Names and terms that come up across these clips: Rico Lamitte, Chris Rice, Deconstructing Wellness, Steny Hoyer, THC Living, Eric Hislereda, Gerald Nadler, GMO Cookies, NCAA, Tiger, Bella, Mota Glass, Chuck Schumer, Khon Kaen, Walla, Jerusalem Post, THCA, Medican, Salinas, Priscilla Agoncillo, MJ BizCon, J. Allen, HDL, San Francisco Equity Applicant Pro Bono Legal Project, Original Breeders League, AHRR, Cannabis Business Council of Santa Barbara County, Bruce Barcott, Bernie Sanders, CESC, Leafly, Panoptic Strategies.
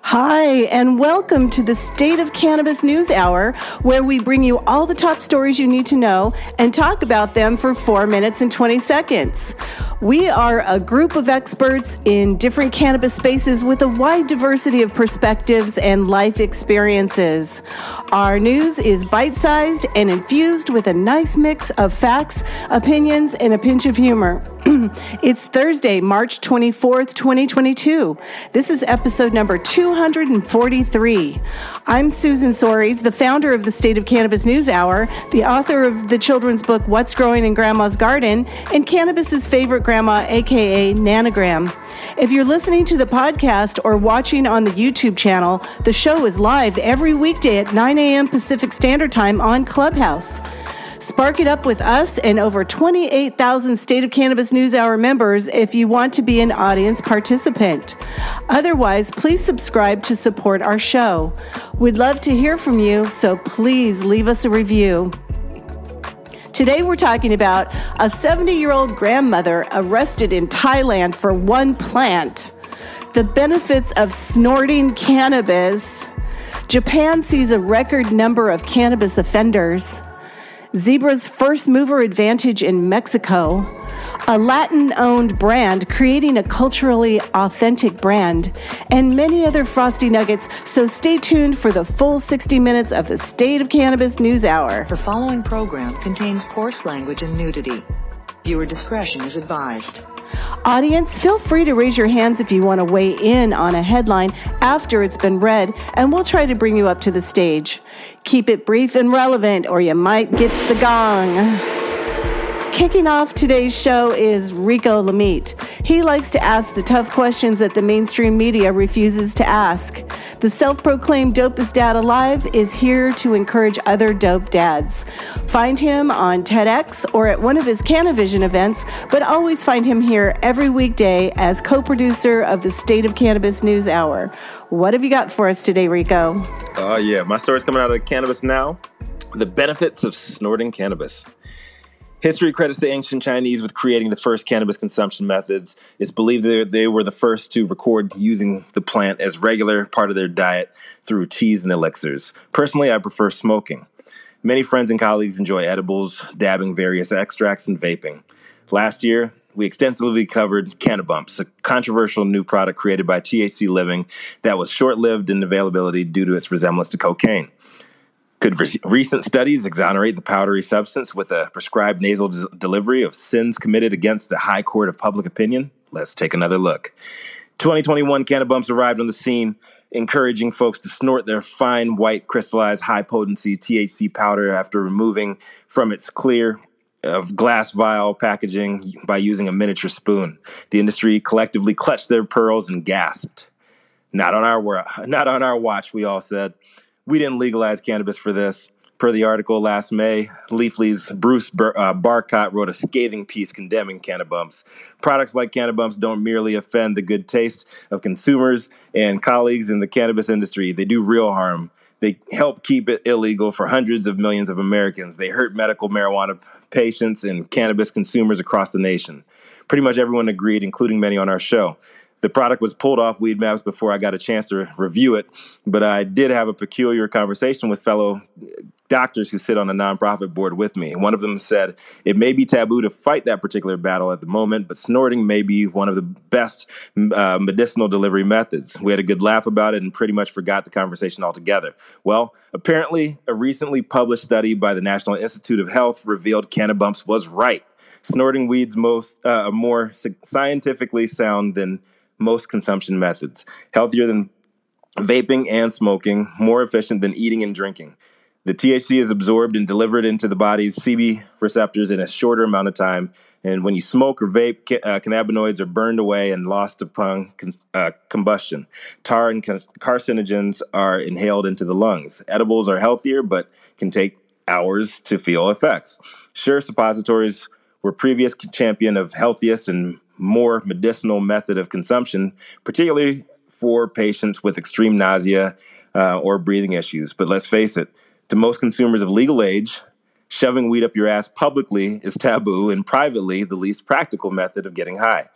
Hi, and welcome to the State of Cannabis News Hour, where we bring you all the top stories you need to know and talk about them for 4 minutes and 20 seconds. We are a group of experts in different cannabis spaces with a wide diversity of perspectives and life experiences. Our news is bite-sized and infused with a nice mix of facts, opinions, and a pinch of humor. It's Thursday, March 24th, 2022. This is episode number 243. I'm Susan Soares, the founder of the State of Cannabis News Hour, the author of the children's book, What's Growing in Grandma's Garden, and Cannabis's Favorite Grandma, a.k.a. Nanogram. If you're listening to the podcast or watching on the YouTube channel, the show is live every weekday at 9 a.m. Pacific Standard Time on Clubhouse. Spark it up with us and over 28,000 State of Cannabis News Hour members if you want to be an audience participant. Otherwise, please subscribe to support our show. We'd love to hear from you, so please leave us a review. Today we're talking about a 70-year-old grandmother arrested in Thailand for one plant, the benefits of snorting cannabis, Japan sees a record number of cannabis offenders, Zebra's first mover advantage in Mexico, a Latin-owned brand creating a culturally authentic brand, and many other frosty nuggets, so stay tuned for the full 60 minutes of the State of Cannabis News Hour. The following program contains coarse language and nudity. Viewer discretion is advised. Audience, feel free to raise your hands if you want to weigh in on a headline after it's been read, and we'll try to bring you up to the stage. Keep it brief and relevant, or you might get the gong. Kicking off today's show is Rico Lamitte. He likes to ask the tough questions that the mainstream media refuses to ask. The self-proclaimed dopest dad alive is here to encourage other dope dads. Find him on TEDx or at one of his Cannavision events, but always find him here every weekday as co-producer of the State of Cannabis News Hour. What have you got for us today, Rico? My story's coming out of Cannabis Now. The benefits of snorting cannabis. History credits the ancient Chinese with creating the first cannabis consumption methods. It's believed that they were the first to record using the plant as regular part of their diet through teas and elixirs. Personally, I prefer smoking. Many friends and colleagues enjoy edibles, dabbing various extracts, and vaping. Last year, we extensively covered Cannabumps, a controversial new product created by THC Living that was short-lived in availability due to its resemblance to cocaine. Could recent studies exonerate the powdery substance with a prescribed nasal delivery of sins committed against the high court of public opinion? Let's take another look. 2021 Cannabumps arrived on the scene, encouraging folks to snort their fine, white, crystallized, high-potency THC powder after removing from its clear of glass vial packaging by using a miniature spoon. The industry collectively clutched their pearls and gasped. Not on our watch, we all said. We didn't legalize cannabis for this. Per the article last May, Leafly's Bruce Barcott wrote a scathing piece condemning Cannabumps. Products like Cannabumps don't merely offend the good taste of consumers and colleagues in the cannabis industry. They do real harm. They help keep it illegal for hundreds of millions of Americans. They hurt medical marijuana patients and cannabis consumers across the nation. Pretty much everyone agreed, including many on our show. The product was pulled off Weed Maps before I got a chance to review it, but I did have a peculiar conversation with fellow doctors who sit on a nonprofit board with me. One of them said, it may be taboo to fight that particular battle at the moment, but snorting may be one of the best medicinal delivery methods. We had a good laugh about it and pretty much forgot the conversation altogether. Well, apparently, a recently published study by the National Institute of Health revealed Cannabumps was right. Snorting weed's more scientifically sound than most consumption methods, healthier than vaping and smoking, more efficient than eating and drinking. The THC is absorbed and delivered into the body's CB receptors in a shorter amount of time. And when you smoke or vape, cannabinoids are burned away and lost upon combustion. Tar and carcinogens are inhaled into the lungs. Edibles are healthier, but can take hours to feel effects. Sure, suppositories were previous champion of healthiest and more medicinal method of consumption, particularly for patients with extreme nausea or breathing issues. But let's face it, to most consumers of legal age, shoving weed up your ass publicly is taboo and privately the least practical method of getting high.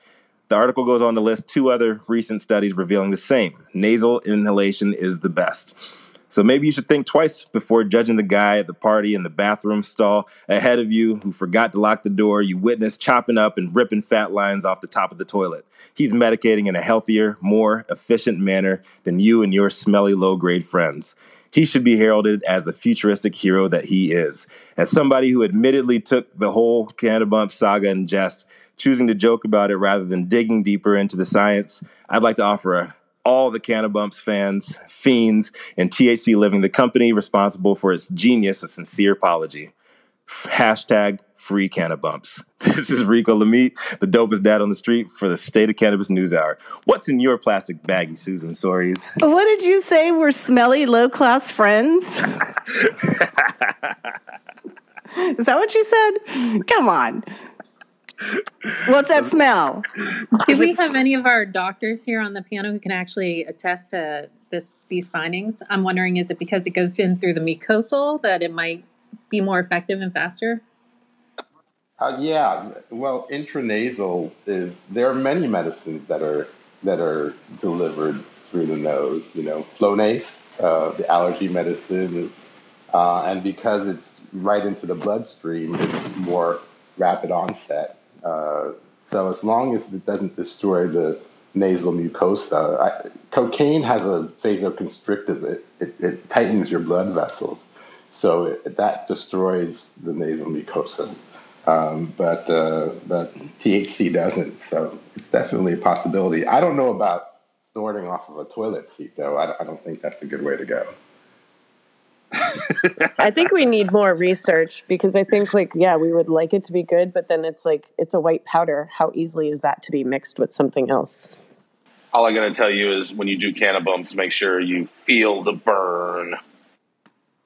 The article goes on to list two other recent studies revealing the same. Nasal inhalation is the best. So maybe you should think twice before judging the guy at the party in the bathroom stall ahead of you who forgot to lock the door you witnessed chopping up and ripping fat lines off the top of the toilet. He's medicating in a healthier, more efficient manner than you and your smelly low-grade friends. He should be heralded as a futuristic hero that he is. As somebody who admittedly took the whole Cannabumps saga in jest, choosing to joke about it rather than digging deeper into the science, I'd like to offer all the Cannabumps fans, fiends, and THC Living, the company responsible for its genius, a sincere apology. Hashtag free Cannabumps. This is Rico Lamitte, the dopest dad on the street for the State of Cannabis News Hour. What's in your plastic baggie, Susan Soares? What did you say? We're smelly, low-class friends? Is that what you said? Come on. What's that smell? Do we have any of our doctors here on the piano who can actually attest to these findings? I'm wondering, is it because it goes in through the mucosal that it might be more effective and faster? Yeah. Well, intranasal is. There are many medicines that are delivered through the nose. You know, Flonase, the allergy medicine, and because it's right into the bloodstream, it's more rapid onset. So as long as it doesn't destroy the nasal mucosa, cocaine has a vasoconstrictive. It tightens your blood vessels, so that destroys the nasal mucosa. But THC doesn't, so it's definitely a possibility. I don't know about snorting off of a toilet seat, though. I don't think that's a good way to go. I think we need more research because I think, we would like it to be good, but then it's like it's a white powder. How easily is that to be mixed with something else? All I'm going to tell you is when you do Cannabumps, make sure you feel the burn.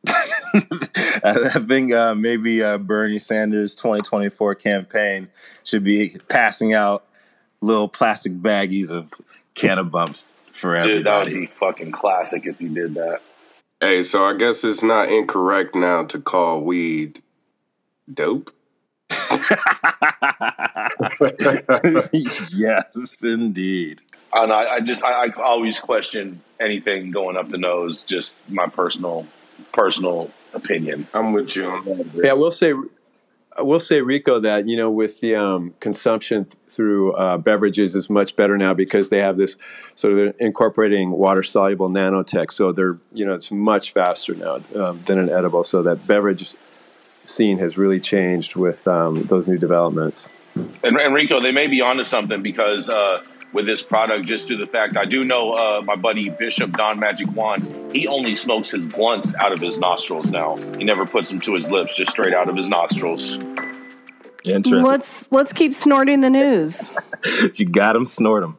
I think maybe Bernie Sanders' 2024 campaign should be passing out little plastic baggies of Cannabumps for everybody. Dude, that would be fucking classic if you did that. Hey, so I guess it's not incorrect now to call weed dope. Yes, indeed. And I always question anything going up the nose. Just my personal opinion. I'm with you. Yeah, we'll say, Rico, that with the consumption through beverages is much better now because they have this sort of they're incorporating water-soluble nanotech, so they're it's much faster now than an edible. So that beverage scene has really changed with those new developments. And Rico, they may be onto something because with this product, just due to the fact I do know my buddy Bishop Don Magic Wand, he only smokes his blunts out of his nostrils now. He never puts them to his lips, just straight out of his nostrils. Interesting. Let's keep snorting the news. If you got them, snort them.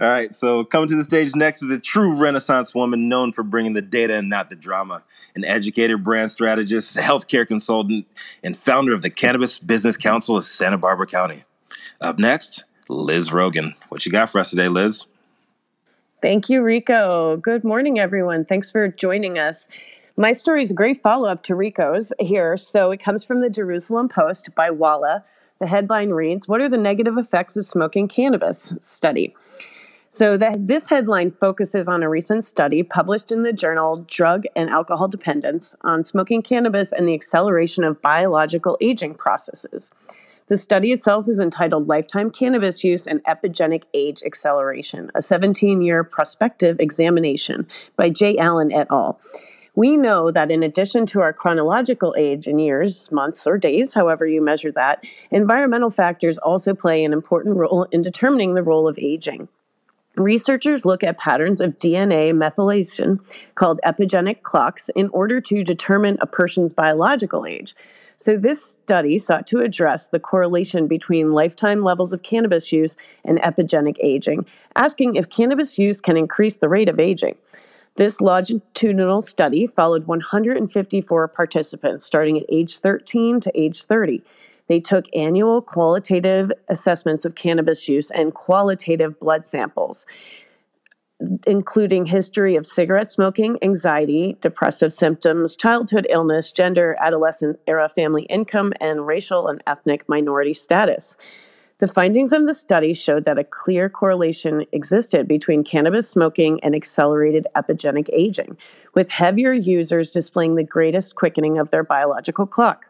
All right, so coming to the stage next is a true Renaissance woman known for bringing the data and not the drama. An educator, brand strategist, healthcare consultant, and founder of the Cannabis Business Council of Santa Barbara County. Up next, Liz Rogan. What you got for us today, Liz? Thank you, Rico. Good morning, everyone. Thanks for joining us. My story is a great follow-up to Rico's here. So it comes from the Jerusalem Post by Walla. The headline reads, "What are the negative effects of smoking cannabis?" study. So this headline focuses on a recent study published in the journal Drug and Alcohol Dependence on smoking cannabis and the acceleration of biological aging processes. The study itself is entitled Lifetime Cannabis Use and Epigenic Age Acceleration, a 17-year prospective examination by J. Allen et al. We know that in addition to our chronological age in years, months, or days, however you measure that, environmental factors also play an important role in determining the role of aging. Researchers look at patterns of DNA methylation called epigenetic clocks in order to determine a person's biological age. So this study sought to address the correlation between lifetime levels of cannabis use and epigenetic aging, asking if cannabis use can increase the rate of aging. This longitudinal study followed 154 participants starting at age 13 to age 30. They took annual qualitative assessments of cannabis use and qualitative blood samples, including history of cigarette smoking, anxiety, depressive symptoms, childhood illness, gender, adolescent era family income, and racial and ethnic minority status. The findings of the study showed that a clear correlation existed between cannabis smoking and accelerated epigenetic aging, with heavier users displaying the greatest quickening of their biological clock.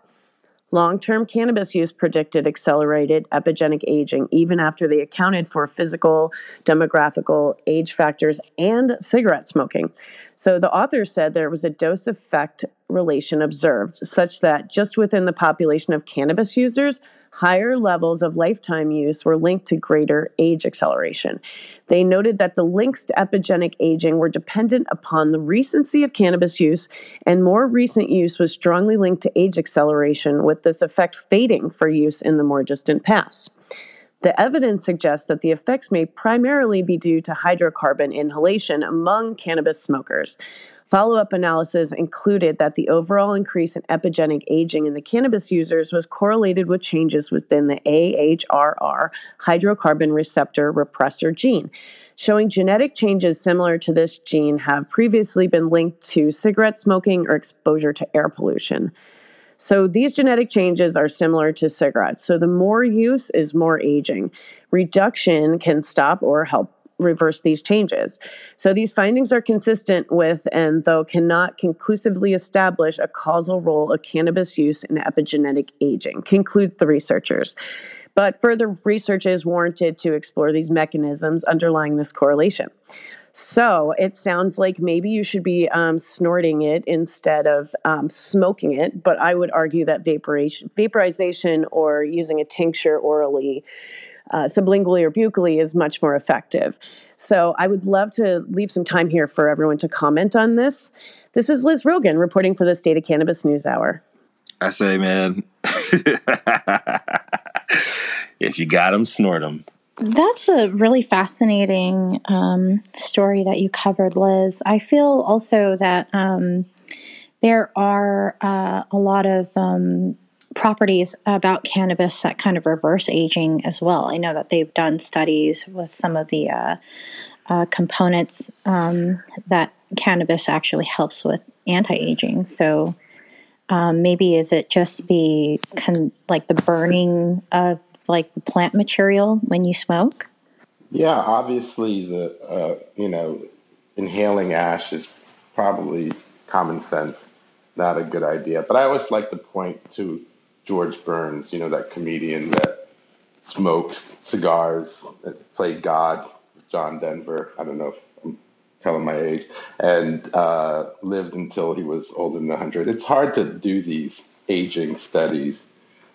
Long-term cannabis use predicted accelerated epigenetic aging, even after they accounted for physical, demographical, age factors, and cigarette smoking. So the authors said there was a dose-effect relation observed, such that just within the population of cannabis users, higher levels of lifetime use were linked to greater age acceleration. They noted that the links to epigenetic aging were dependent upon the recency of cannabis use, and more recent use was strongly linked to age acceleration, with this effect fading for use in the more distant past. The evidence suggests that the effects may primarily be due to hydrocarbon inhalation among cannabis smokers. Follow-up analysis included that the overall increase in epigenetic aging in the cannabis users was correlated with changes within the AHRR, hydrocarbon receptor repressor gene, showing genetic changes similar to this gene have previously been linked to cigarette smoking or exposure to air pollution. So these genetic changes are similar to cigarettes. So the more use is more aging. Reduction can stop or help reverse these changes. So these findings are consistent with, and though cannot conclusively establish a causal role of cannabis use in epigenetic aging, conclude the researchers. But further research is warranted to explore these mechanisms underlying this correlation. So it sounds like maybe you should be snorting it instead of smoking it, but I would argue that vaporization or using a tincture orally sublingually or buccally is much more effective. So I would love to leave some time here for everyone to comment on this. This is Liz Rogan reporting for the State of Cannabis News Hour. I say, man, if you got them, snort them. That's a really fascinating story that you covered, Liz. I feel also that there are a lot of properties about cannabis that kind of reverse aging as well. I know that they've done studies with some of the components that cannabis actually helps with anti-aging. So maybe is it just the like the burning of like the plant material when you smoke? Yeah, obviously the inhaling ash is probably common sense, not a good idea. But I always like to point to George Burns, that comedian that smokes cigars, played God, John Denver, I don't know if I'm telling my age, and lived until he was older than 100. It's hard to do these aging studies.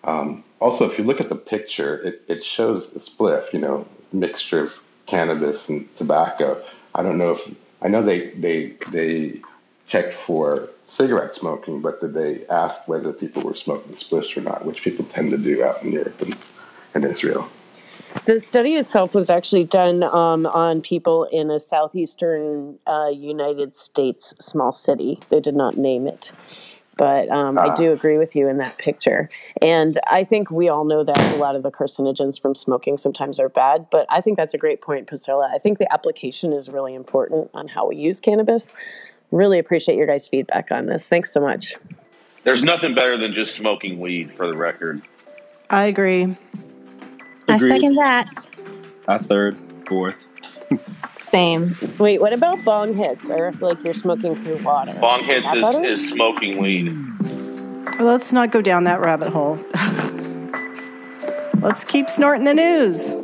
Also, if you look at the picture, it shows a spliff, mixture of cannabis and tobacco. I don't know if, I know they checked for cigarette smoking, but did they ask whether people were smoking spliffs or not, which people tend to do out in Europe and Israel? The study itself was actually done on people in a southeastern United States small city. They did not name it. But I do agree with you in that picture. And I think we all know that a lot of the carcinogens from smoking sometimes are bad. But I think that's a great point, Priscilla. I think the application is really important on how we use cannabis. Really appreciate your guys' feedback on this. Thanks so much. There's nothing better than just smoking weed, for the record. I agree. I second that. I third, fourth. Same. Wait, what about bong hits? I feel like you're smoking through water. Bong hits is smoking weed. Well, let's not go down that rabbit hole. Let's keep snorting the news.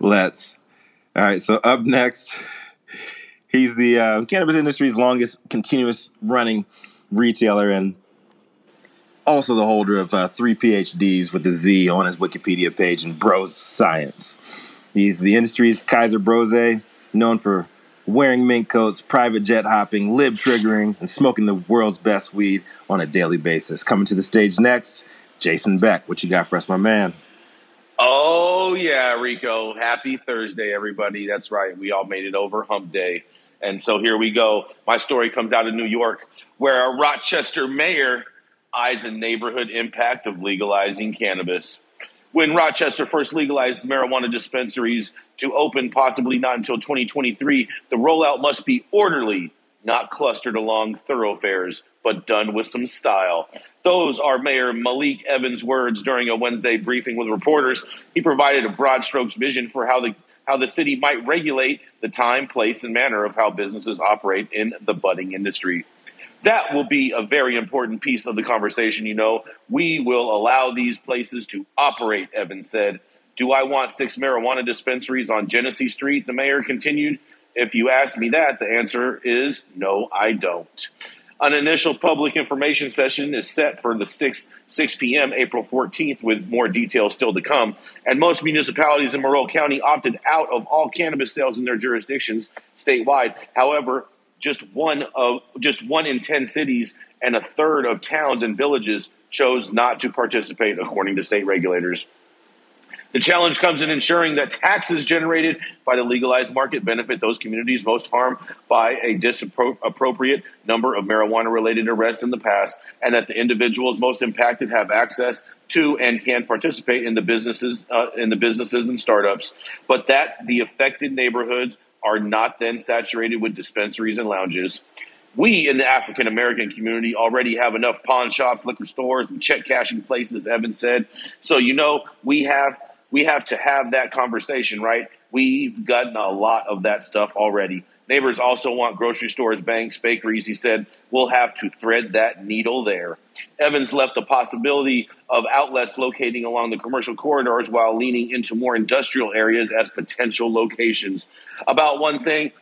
Let's. All right, so up next, he's the cannabis industry's longest continuous running retailer and also the holder of 3 PhDs with a Z on his Wikipedia page in bro science. The industry's Kaiser Brose, known for wearing mink coats, private jet hopping, lib triggering, and smoking the world's best weed on a daily basis. Coming to the stage next, Jason Beck. What you got for us, my man? Oh, yeah, Rico. Happy Thursday, everybody. That's right. We all made it over hump day. And so here we go. My story comes out of New York, where a Rochester mayor eyes a neighborhood impact of legalizing cannabis. When Rochester first legalized marijuana dispensaries to open, possibly not until 2023, the rollout must be orderly, not clustered along thoroughfares, but done with some style. Those are Mayor Malik Evans' words during a Wednesday briefing with reporters. He provided a broad strokes vision for how the city might regulate the time, place, and manner of how businesses operate in the budding industry. That will be a very important piece of the conversation, you know. We will allow these places to operate, Evans said. Do I want 6 marijuana dispensaries on Genesee Street? The mayor continued. If you ask me that, the answer is no, I don't. An initial public information session is set for the 6 p.m. April 14th, with more details still to come. And most municipalities in Monroe County opted out of all cannabis sales in their jurisdictions statewide. However, just one in 10 cities and a third of towns and villages chose not to participate, according to state regulators. The challenge comes in ensuring that taxes generated by the legalized market benefit those communities most harmed by a disproportionate number of marijuana-related arrests in the past, and that the individuals most impacted have access to and can participate in the businesses and startups, but that the affected neighborhoods are not then saturated with dispensaries and lounges. We in the African-American community already have enough pawn shops, liquor stores, and check cashing places, Evan said. So, you know, we have to have that conversation, right? We've gotten a lot of that stuff already. Neighbors also want grocery stores, banks, bakeries, he said. We'll have to thread that needle there. Evans left the possibility of outlets locating along the commercial corridors while leaning into more industrial areas as potential locations. One thing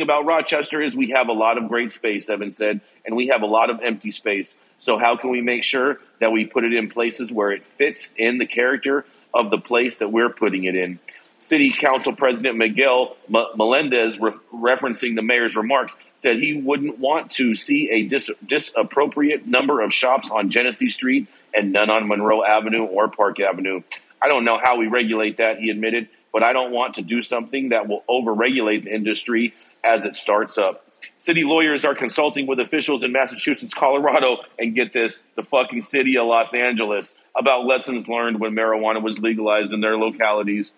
about Rochester is we have a lot of great space, Evans said, and we have a lot of empty space. So how can we make sure that we put it in places where it fits in the character of the place that we're putting it in? City Council President Miguel Melendez, referencing the mayor's remarks, said he wouldn't want to see a disproportionate number of shops on Genesee Street and none on Monroe Avenue or Park Avenue. I don't know how we regulate that, he admitted, but I don't want to do something that will overregulate the industry as it starts up. City lawyers are consulting with officials in Massachusetts, Colorado, and get this, the fucking city of Los Angeles, about lessons learned when marijuana was legalized in their localities.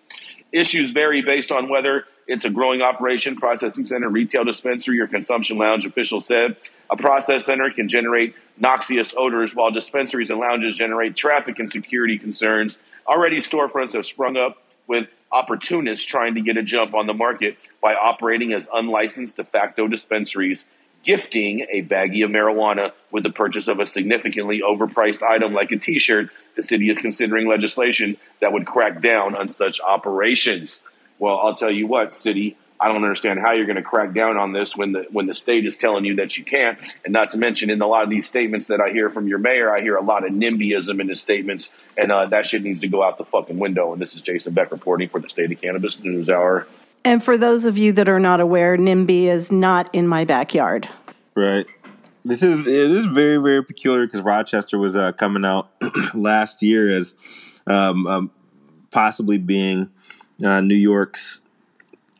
Issues vary based on whether it's a growing operation, processing center, retail dispensary, or consumption lounge, officials said. A process center can generate noxious odors, while dispensaries and lounges generate traffic and security concerns. Already, storefronts have sprung up with opportunists trying to get a jump on the market by operating as unlicensed de facto dispensaries, gifting a baggie of marijuana with the purchase of a significantly overpriced item like a T-shirt. The city is considering legislation that would crack down on such operations. Well, I'll tell you what, city, I don't understand how you're going to crack down on this when the state is telling you that you can't. And not to mention, in a lot of these statements that I hear from your mayor, I hear a lot of NIMBYism in his statements, and that shit needs to go out the fucking window. And this is Jason Beck reporting for the State of Cannabis News Hour. And for those of you that are not aware, NIMBY is not in my backyard. Right. This is very, very peculiar because Rochester was coming out last year as possibly being New York's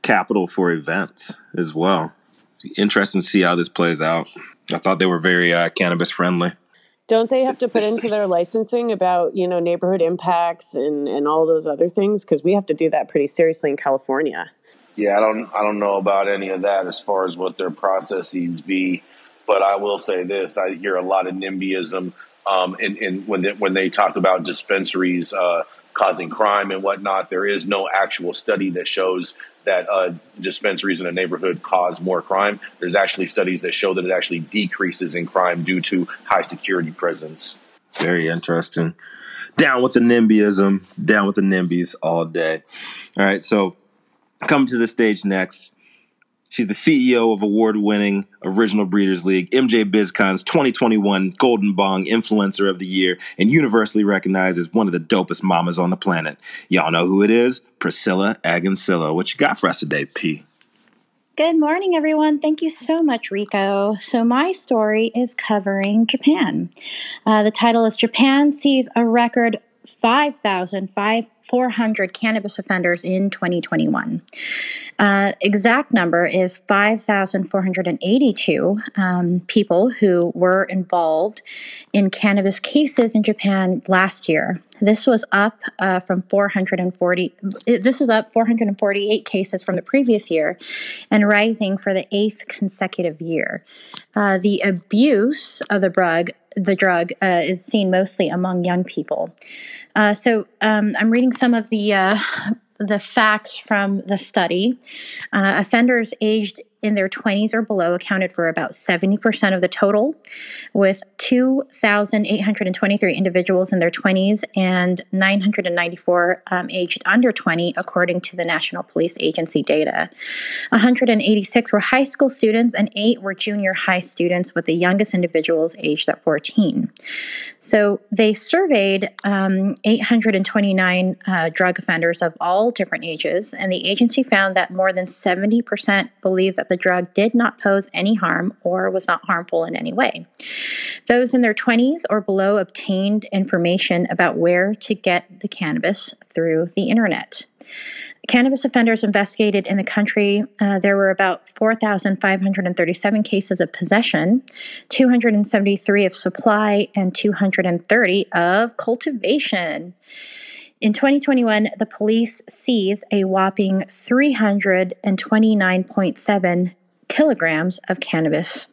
capital for events as well. Interesting to see how this plays out. I thought they were very cannabis friendly. Don't they have to put into their licensing about, you know, neighborhood impacts and all those other things? Because we have to do that pretty seriously in California. Yeah, I don't know about any of that as far as what their processes be, but I will say this: I hear a lot of NIMBYism when they talk about dispensaries causing crime and whatnot. There is no actual study that shows that dispensaries in a neighborhood cause more crime. There's actually studies that show that it actually decreases in crime due to high security presence. Very interesting. Down with the NIMBYism, down with the NIMBYs all day. All right, so come to the stage next. She's the CEO of award-winning Original Breeders League, MJ BizCon's 2021 Golden Bong Influencer of the Year, and universally recognized as one of the dopest mamas on the planet. Y'all know who it is? Priscilla Agoncillo. What you got for us today, P? Good morning, everyone. Thank you so much, Rico. So my story is covering Japan. The title is Japan Sees a Record 5,400 cannabis offenders in 2021. Exact number is 5,482 people who were involved in cannabis cases in Japan last year. This was up from 440. This is up 448 cases from the previous year, and rising for the eighth consecutive year. The abuse of the drug is seen mostly among young people. So I'm reading some of the facts from the study. Offenders aged in their 20s or below accounted for about 70% of the total, with 2,823 individuals in their 20s and 994 aged under 20, according to the National Police Agency data. 186 were high school students and 8 were junior high students, with the youngest individuals aged at 14. So they surveyed 829 drug offenders of all different ages, and the agency found that more than 70% believe that the drug did not pose any harm or was not harmful in any way. Those in their 20s or below obtained information about where to get the cannabis through the internet. Cannabis offenders investigated in the country, there were about 4,537 cases of possession, 273 of supply, and 230 of cultivation. In 2021, the police seized a whopping 329.7 kilograms of cannabis.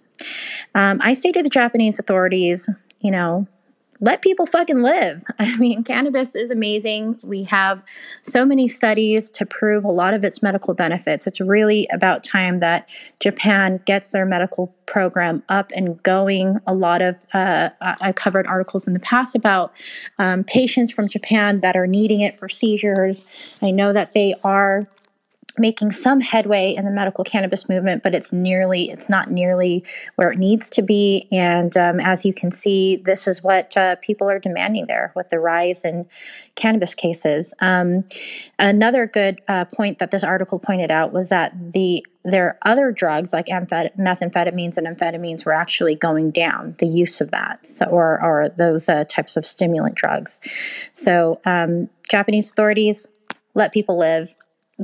I say to the Japanese authorities, you know, let people fucking live. I mean, cannabis is amazing. We have so many studies to prove a lot of its medical benefits. It's really about time that Japan gets their medical program up and going. A lot of, I covered articles in the past about patients from Japan that are needing it for seizures. I know that they are making some headway in the medical cannabis movement, but it's not nearly where it needs to be. And as you can see, this is what people are demanding there with the rise in cannabis cases. Another good point that this article pointed out was that their other drugs like methamphetamines and amphetamines were actually going down, the use of that, or those types of stimulant drugs. So Japanese authorities, let people live.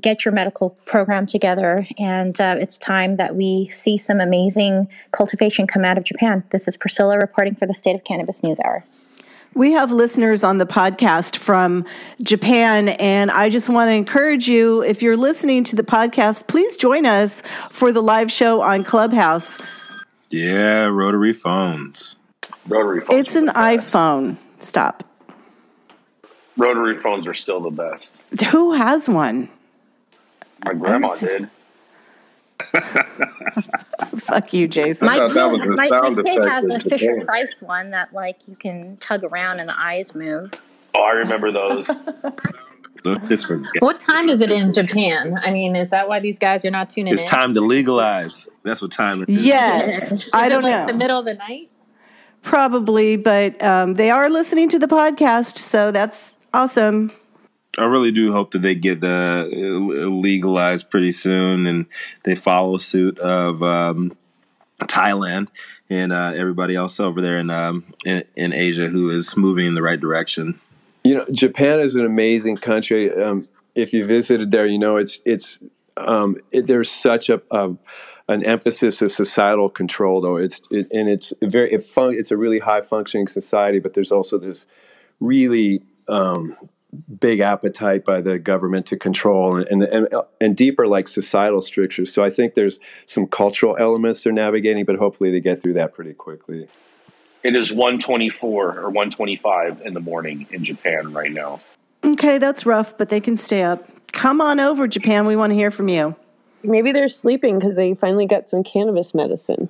Get your medical program together, and it's time that we see some amazing cultivation come out of Japan. This is Priscilla reporting for the State of Cannabis News Hour. We have listeners on the podcast from Japan, and I just want to encourage you, if you're listening to the podcast, please join us for the live show on Clubhouse. Yeah, rotary phones. It's an iPhone. Stop. Rotary phones are still the best. Who has one? My grandma did. Fuck you, Jason. My kid has a Fisher-Price one that, like, you can tug around and the eyes move. Oh, I remember those. What time is it in Japan? I mean, is that why these guys are not tuning in? It's time to legalize. That's what time it is. Yes. Is I don't know. The middle of the night? Probably, but they are listening to the podcast, so that's awesome. I really do hope that they get legalized pretty soon, and they follow suit of Thailand and everybody else over there in Asia who is moving in the right direction. You know, Japan is an amazing country. If you visited there, you know there's such an emphasis of societal control, though. It's a really high functioning society, but there's also this really big appetite by the government to control and deeper, like, societal strictures. So I think there's some cultural elements they're navigating, but hopefully they get through that pretty quickly. It is 1:24 or 1:25 in the morning in Japan right now. Okay, that's rough, but they can stay up. Come on over, Japan. We want to hear from you. Maybe they're sleeping because they finally got some cannabis medicine.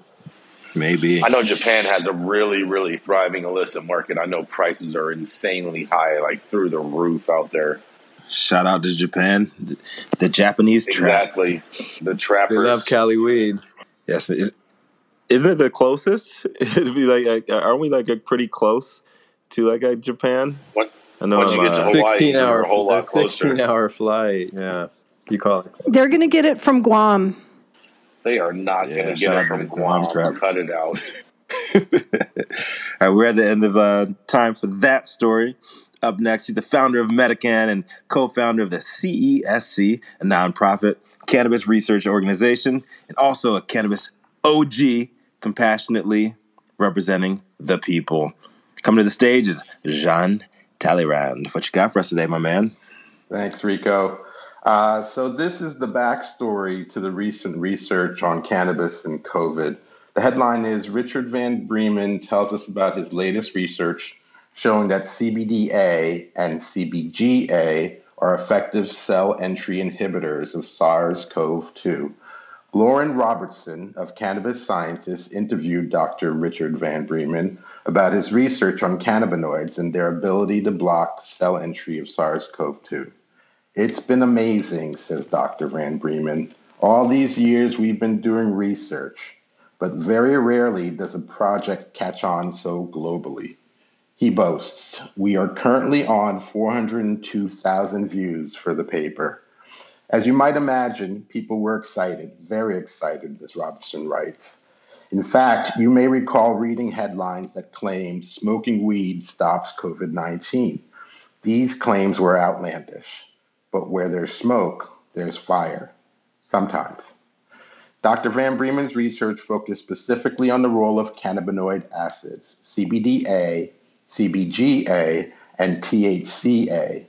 Maybe. I know Japan has a really, really thriving illicit market. I know prices are insanely high, like through the roof out there. Shout out to Japan, the Japanese trap. Exactly, the trappers. They love Cali weed. Yes, is it the closest? It'd be like, aren't we like a pretty close to like a Japan? What? I know. Once you get to Hawaii, 16-hour, a whole lot closer. 16-hour flight. Yeah, you call it. They're gonna get it from Guam. They are not going to get it from Guam. Cut it out. All right, we're at the end of time for that story. Up next, he's the founder of Medican and co-founder of the CESC, a nonprofit cannabis research organization, and also a cannabis OG, compassionately representing the people. Coming to the stage is Jean Talleyrand. What you got for us today, my man? Thanks, Rico. So this is the backstory to the recent research on cannabis and COVID. The headline is Richard Van Breemen tells us about his latest research showing that CBDA and CBGA are effective cell entry inhibitors of SARS-CoV-2. Lauren Robertson of Cannabis Scientists interviewed Dr. Richard Van Breemen about his research on cannabinoids and their ability to block cell entry of SARS-CoV-2. It's been amazing, says Dr. Van Breemen. All these years we've been doing research, but very rarely does a project catch on so globally. He boasts, we are currently on 402,000 views for the paper. As you might imagine, people were excited, very excited, as Robertson writes. In fact, you may recall reading headlines that claimed smoking weed stops COVID-19. These claims were outlandish. But where there's smoke, there's fire, sometimes. Dr. Van Breemen's research focused specifically on the role of cannabinoid acids, CBDA, CBGA, and THCA.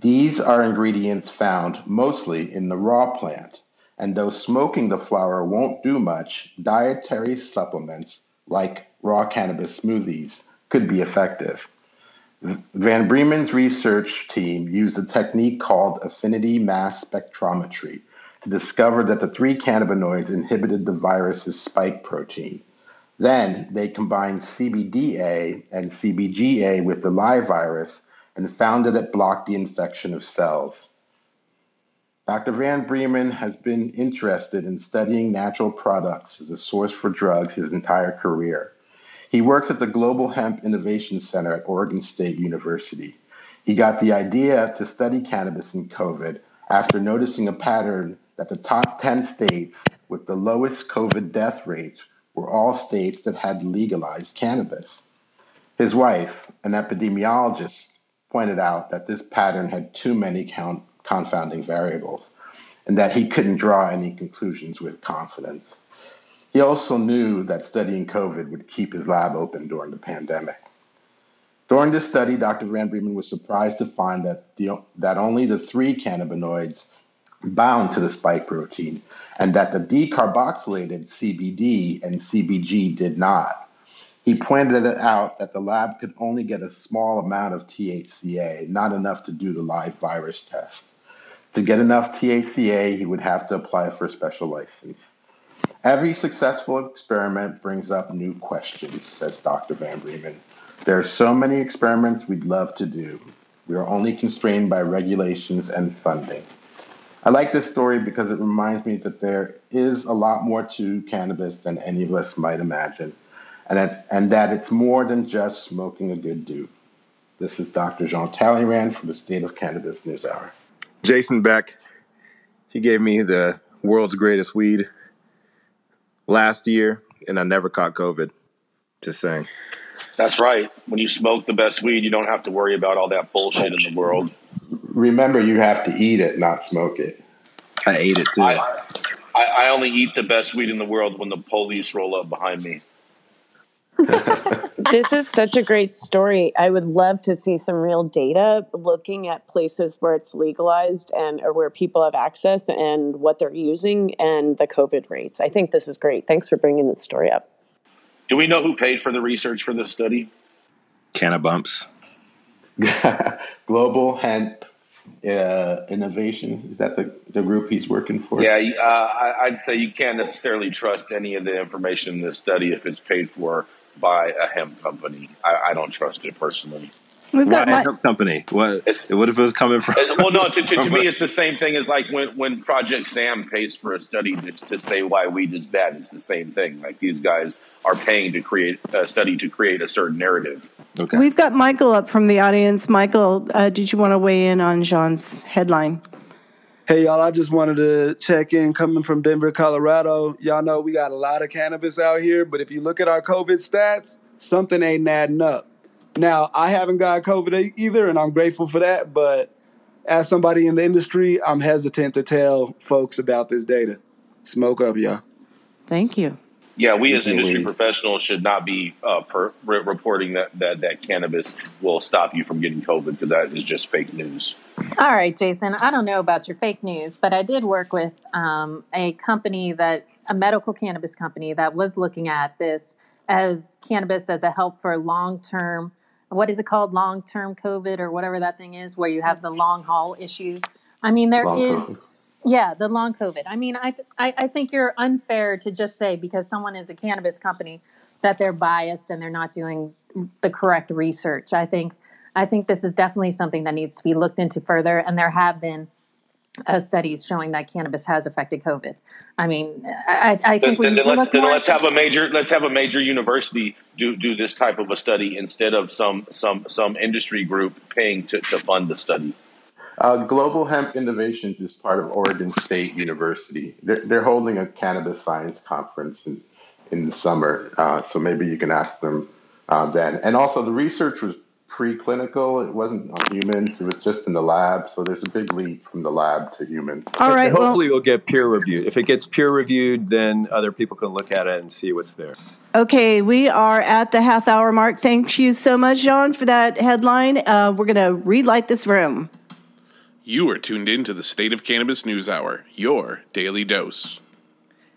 These are ingredients found mostly in the raw plant, and though smoking the flower won't do much, dietary supplements like raw cannabis smoothies could be effective. Van Breemen's research team used a technique called affinity mass spectrometry to discover that the three cannabinoids inhibited the virus's spike protein. Then they combined CBDA and CBGA with the live virus and found that it blocked the infection of cells. Dr. Van Breemen has been interested in studying natural products as a source for drugs his entire career. He works at the Global Hemp Innovation Center at Oregon State University. He got the idea to study cannabis in COVID after noticing a pattern that the top 10 states with the lowest COVID death rates were all states that had legalized cannabis. His wife, an epidemiologist, pointed out that this pattern had too many confounding variables and that he couldn't draw any conclusions with confidence. He also knew that studying COVID would keep his lab open during the pandemic. During this study, Dr. Van Breemen was surprised to find that only the three cannabinoids bound to the spike protein and that the decarboxylated CBD and CBG did not. He pointed it out that the lab could only get a small amount of THCA, not enough to do the live virus test. To get enough THCA, he would have to apply for a special license. Every successful experiment brings up new questions, says Dr. Van Breemen. There are so many experiments we'd love to do. We are only constrained by regulations and funding. I like this story because it reminds me that there is a lot more to cannabis than any of us might imagine, and that it's more than just smoking a good dope. This is Dr. Jean Talleyrand from the State of Cannabis News Hour. Jason Beck, he gave me the world's greatest weed last year, and I never caught COVID. Just saying. That's right. When you smoke the best weed, you don't have to worry about all that bullshit in the world. Remember, you have to eat it, not smoke it. I ate it, too. I only eat the best weed in the world when the police roll up behind me. This is such a great story. I would love to see some real data looking at places where it's legalized and or where people have access and what they're using and the COVID rates. I think this is great. Thanks for bringing this story up. Do we know who paid for the research for this study? Cannabumps. Global Hemp Innovation. Is that the group he's working for? Yeah, I'd say you can't necessarily trust any of the information in this study if it's paid for by a hemp company. I don't trust it personally. We've got my company. What if it was coming from? Well, no. To me, it's the same thing as like when Project Sam pays for a study to say why weed is bad. It's the same thing. Like these guys are paying to create a study to create a certain narrative. Okay. We've got Michael up from the audience. Michael, did you want to weigh in on Jean's headline? Hey, y'all, I just wanted to check in coming from Denver, Colorado. Y'all know we got a lot of cannabis out here, but if you look at our COVID stats, something ain't adding up. Now, I haven't got COVID either, and I'm grateful for that, but as somebody in the industry, I'm hesitant to tell folks about this data. Smoke up, y'all. Thank you. Yeah, we as industry professionals should not be reporting that cannabis will stop you from getting COVID, because that is just fake news. All right, Jason, I don't know about your fake news, but I did work with a medical cannabis company that was looking at this as cannabis as a help for long-term, what is it called, long-term COVID or whatever that thing is, where you have the long-haul issues. I mean, there long is... COVID. Yeah, the long COVID. I mean, I think you're unfair to just say because someone is a cannabis company that they're biased and they're not doing the correct research. I think this is definitely something that needs to be looked into further. And there have been studies showing that cannabis has affected COVID. I mean, I think we need to look more. Let's have a major university do this type of a study instead of some industry group paying to fund the study. Global Hemp Innovations is part of Oregon State University. They're holding a cannabis science conference in the summer, so maybe you can ask them then. And also, the research was preclinical; it wasn't on humans; it was just in the lab. So there's a big leap from the lab to humans. All right. Hopefully, it'll get peer reviewed. If it gets peer reviewed, then other people can look at it and see what's there. Okay, we are at the half hour mark. Thank you so much, Jean, for that headline. We're going to relight this room. You are tuned in to the State of Cannabis News Hour, your daily dose.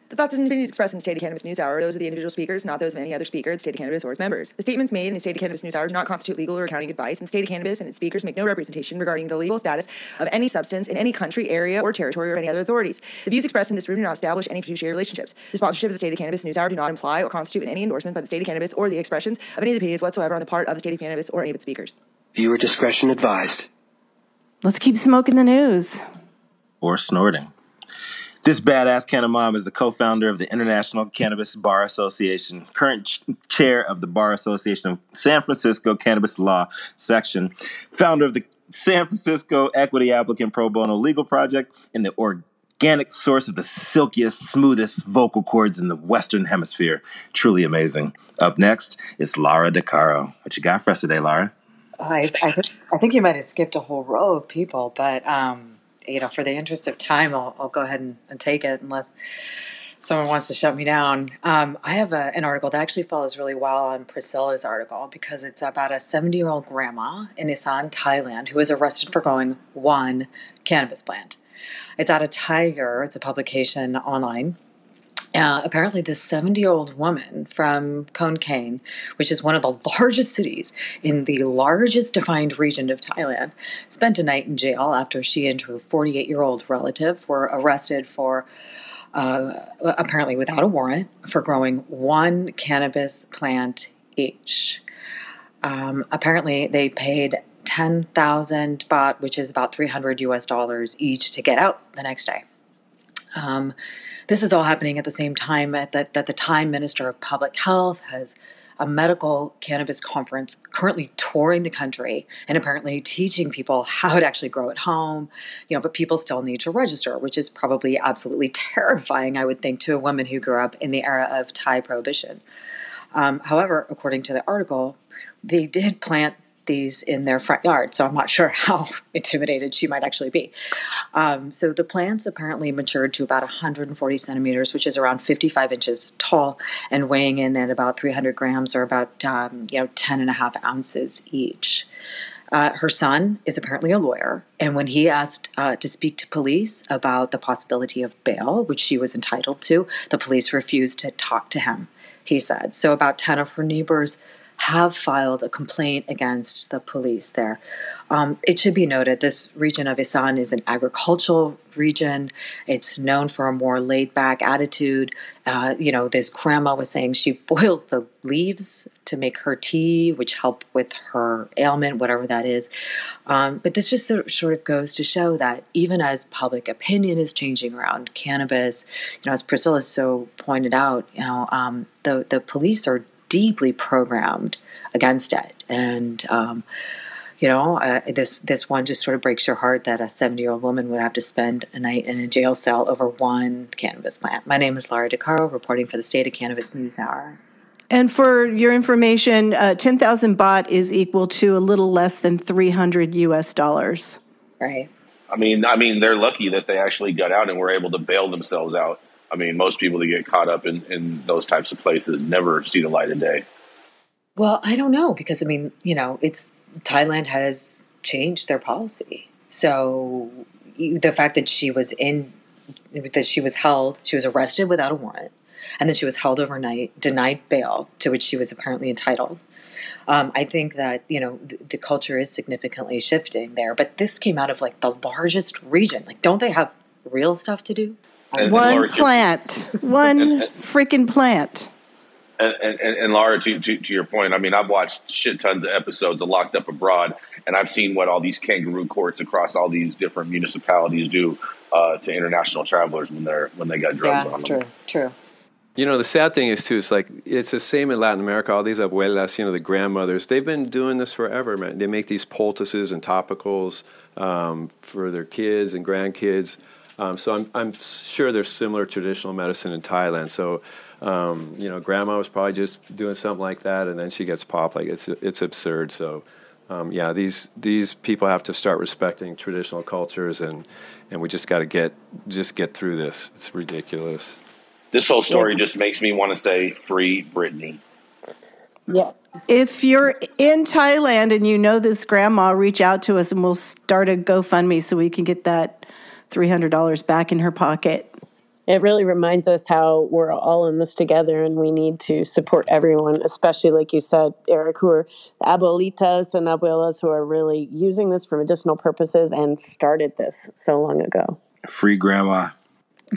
The thoughts and opinions expressed in the State of Cannabis News Hour are those of the individual speakers, not those of any other speaker, State of Cannabis, or its members. The statements made in the State of Cannabis News Hour do not constitute legal or accounting advice, and the State of Cannabis and its speakers make no representation regarding the legal status of any substance in any country, area, or territory, or any other authorities. The views expressed in this room do not establish any fiduciary relationships. The sponsorship of the State of Cannabis News Hour do not imply or constitute any endorsement by the State of Cannabis or the expressions of any of the opinions whatsoever on the part of the State of Cannabis or any of its speakers. Viewer discretion advised. Let's keep smoking the news. Or snorting. This badass can of mom is the co-founder of the International Cannabis Bar Association, current chair of the Bar Association of San Francisco Cannabis Law Section, founder of the San Francisco Equity Applicant Pro Bono Legal Project, and the organic source of the silkiest, smoothest vocal cords in the Western Hemisphere. Truly amazing. Up next is Lara DeCaro. What you got for us today, Lara? I think you might have skipped a whole row of people, but for the interest of time, I'll go ahead and take it unless someone wants to shut me down. I have an article that actually follows really well on Priscilla's article because it's about a 70-year-old grandma in Isan, Thailand, who was arrested for growing one cannabis plant. It's out of Tiger. It's a publication online. Apparently, this 70-year-old woman from Khon Kaen, which is one of the largest cities in the largest defined region of Thailand, spent a night in jail after she and her 48-year-old relative were arrested for, apparently without a warrant, for growing one cannabis plant each. Apparently, they paid 10,000 baht, which is about $300 each, to get out the next day. This is all happening at the same time that the Thai Minister of Public Health has a medical cannabis conference currently touring the country and apparently teaching people how to actually grow at home, but people still need to register, which is probably absolutely terrifying, I would think, to a woman who grew up in the era of Thai prohibition. However, according to the article, they did plant these in their front yard, so I'm not sure how intimidated she might actually be. So the plants apparently matured to about 140 centimeters, which is around 55 inches tall, and weighing in at about 300 grams or about 10.5 ounces each. Her son is apparently a lawyer, and when he asked to speak to police about the possibility of bail, which she was entitled to, the police refused to talk to him, he said. So about 10 of her neighbors have filed a complaint against the police there. It should be noted this region of Isan is an agricultural region. It's known for a more laid-back attitude. This grandma was saying she boils the leaves to make her tea, which help with her ailment, whatever that is. But this just sort of goes to show that even as public opinion is changing around cannabis, as Priscilla so pointed out, the police are deeply programmed against it. And, this one just sort of breaks your heart that a 70-year-old woman would have to spend a night in a jail cell over one cannabis plant. My name is Lara DeCaro, reporting for the State of Cannabis News Hour. And for your information, 10,000 baht is equal to a little less than $300 US. Right. I mean, they're lucky that they actually got out and were able to bail themselves out. I mean, most people that get caught up in those types of places never see the light of day. Well, I don't know because, Thailand has changed their policy. So the fact that she was arrested without a warrant. And then she was held overnight, denied bail, to which she was apparently entitled. I think that, the culture is significantly shifting there. But this came out of, the largest region. Don't they have real stuff to do? One freaking plant. And Lara, to your point, I've watched shit tons of episodes of Locked Up Abroad, and I've seen what all these kangaroo courts across all these different municipalities do to international travelers when they got drugs on them. That's true. The sad thing is, too, it's the same in Latin America. All these abuelas, the grandmothers, they've been doing this forever, man. They make these poultices and topicals for their kids and grandkids. So I'm sure there's similar traditional medicine in Thailand. So, grandma was probably just doing something like that, and then she gets popped. It's absurd. So, these people have to start respecting traditional cultures, and we just got to get through this. It's ridiculous. This whole story just makes me want to say, free Britney. Yeah. If you're in Thailand and this grandma, reach out to us and we'll start a GoFundMe so we can get that $300 back in her pocket. It really reminds us how we're all in this together and we need to support everyone, especially, like you said, Eric, who are the abuelitas and abuelas who are really using this for medicinal purposes and started this so long ago. Free grandma.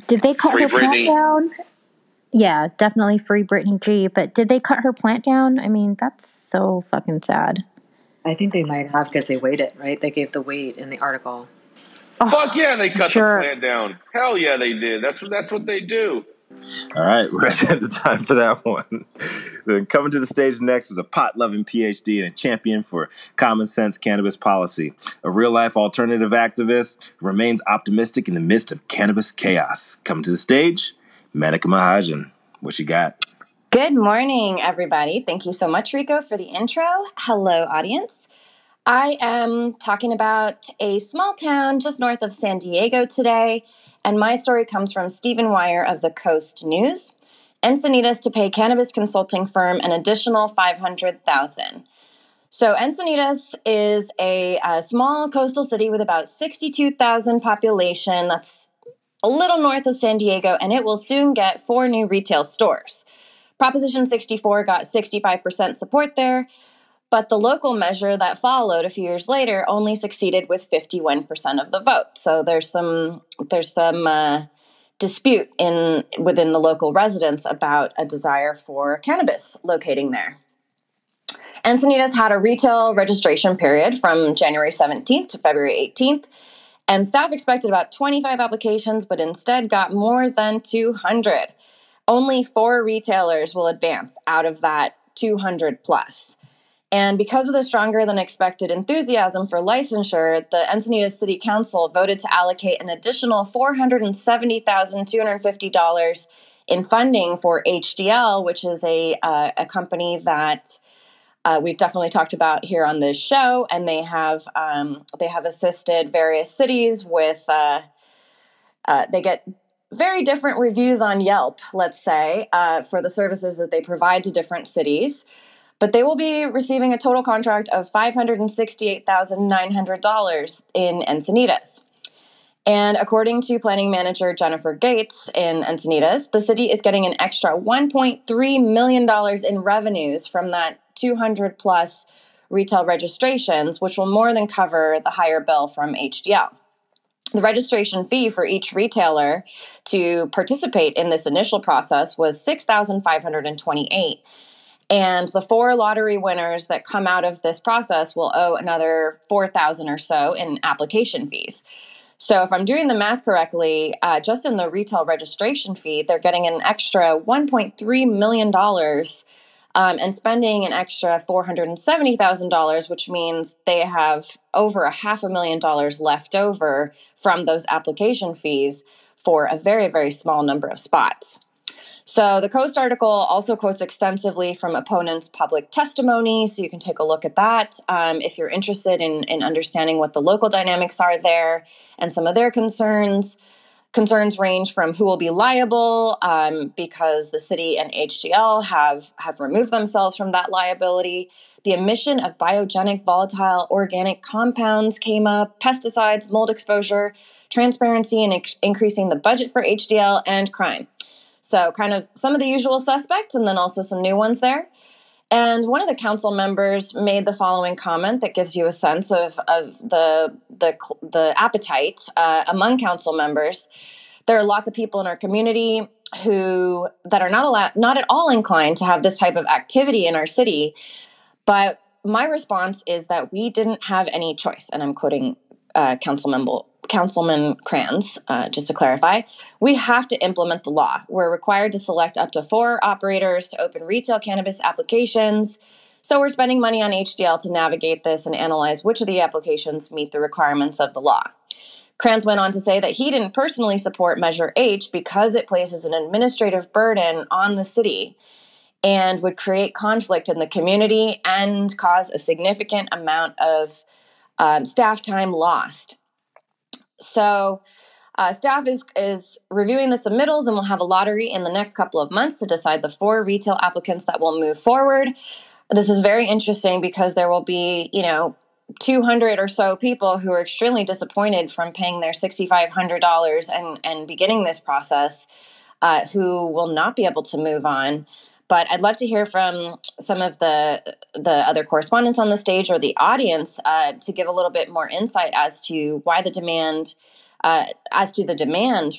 Did they cut her plant down? Yeah, definitely free Britney G. But did they cut her plant down? That's so fucking sad. I think they might have because they weighed it, right? They gave the weight in the article. Fuck yeah, they cut the plant down. Hell yeah, they did. That's what they do. All right, we're at the end of time for that one. Then coming to the stage next is a pot-loving PhD and a champion for common-sense cannabis policy. A real-life alternative activist remains optimistic in the midst of cannabis chaos. Coming to the stage, Menaka Mahajan. What you got? Good morning, everybody. Thank you so much, Rico, for the intro. Hello, audience. I am talking about a small town just north of San Diego today. And my story comes from Stephen Wire of the Coast News. Encinitas to pay cannabis consulting firm an additional $500,000. So Encinitas is a small coastal city with about 62,000 population. That's a little north of San Diego, and it will soon get 4 new retail stores. Proposition 64 got 65% support there, but the local measure that followed a few years later only succeeded with 51% of the vote. So there's some dispute within the local residents about a desire for cannabis locating there. Encinitas had a retail registration period from January 17th to February 18th, and staff expected about 25 applications, but instead got more than 200. Only 4 retailers will advance out of that 200 plus. And because of the stronger than expected enthusiasm for licensure, the Encinitas City Council voted to allocate an additional $470,250 in funding for HDL, which is a company that we've definitely talked about here on this show. And they have assisted various cities with they get very different reviews on Yelp, let's say, for the services that they provide to different cities. But they will be receiving a total contract of $568,900 in Encinitas. And according to planning manager Jennifer Gates in Encinitas, the city is getting an extra $1.3 million in revenues from that 200 plus retail registrations, which will more than cover the higher bill from HDL. The registration fee for each retailer to participate in this initial process was $6,528. And the four lottery winners that come out of this process will owe another $4,000 or so in application fees. So if I'm doing the math correctly, just in the retail registration fee, they're getting an extra $1.3 million and spending an extra $470,000, which means they have over $500,000 left over from those application fees for a very, very small number of spots. So the Coast article also quotes extensively from opponents' public testimony, so you can take a look at that if you're interested in understanding what the local dynamics are there and some of their concerns. Concerns range from who will be liable because the city and HDL have removed themselves from that liability. The emission of biogenic volatile organic compounds came up, pesticides, mold exposure, transparency, and increasing the budget for HDL, and crime. So kind of some of the usual suspects and then also some new ones there. And one of the council members made the following comment that gives you a sense of the appetite among council members. There are lots of people in our community who that are not at all inclined to have this type of activity in our city. But my response is that we didn't have any choice. And I'm quoting Councilman Kranz, just to clarify, we have to implement the law. We're required to select up to 4 operators to open retail cannabis applications. So we're spending money on HDL to navigate this and analyze which of the applications meet the requirements of the law. Kranz went on to say that he didn't personally support Measure H because it places an administrative burden on the city and would create conflict in the community and cause a significant amount of staff time lost. So staff is reviewing the submittals and will have a lottery in the next couple of months to decide the 4 retail applicants that will move forward. This is very interesting because there will be, 200 or so people who are extremely disappointed from paying their $6,500 and beginning this process who will not be able to move on. But I'd love to hear from some of the other correspondents on the stage or the audience to give a little bit more insight as to why the demand,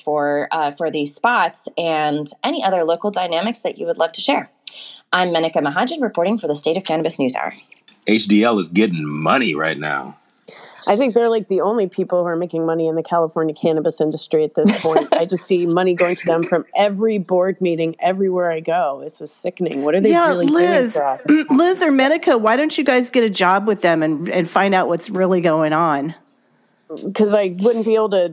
for these spots and any other local dynamics that you would love to share. I'm Menaka Mahajan reporting for the State of Cannabis News Hour. HDL is getting money right now. I think they're like the only people who are making money in the California cannabis industry at this point. I just see money going to them from every board meeting, everywhere I go. It's just sickening. What are they really doing? Liz or Menaka, why don't you guys get a job with them and find out what's really going on? Because I wouldn't be able to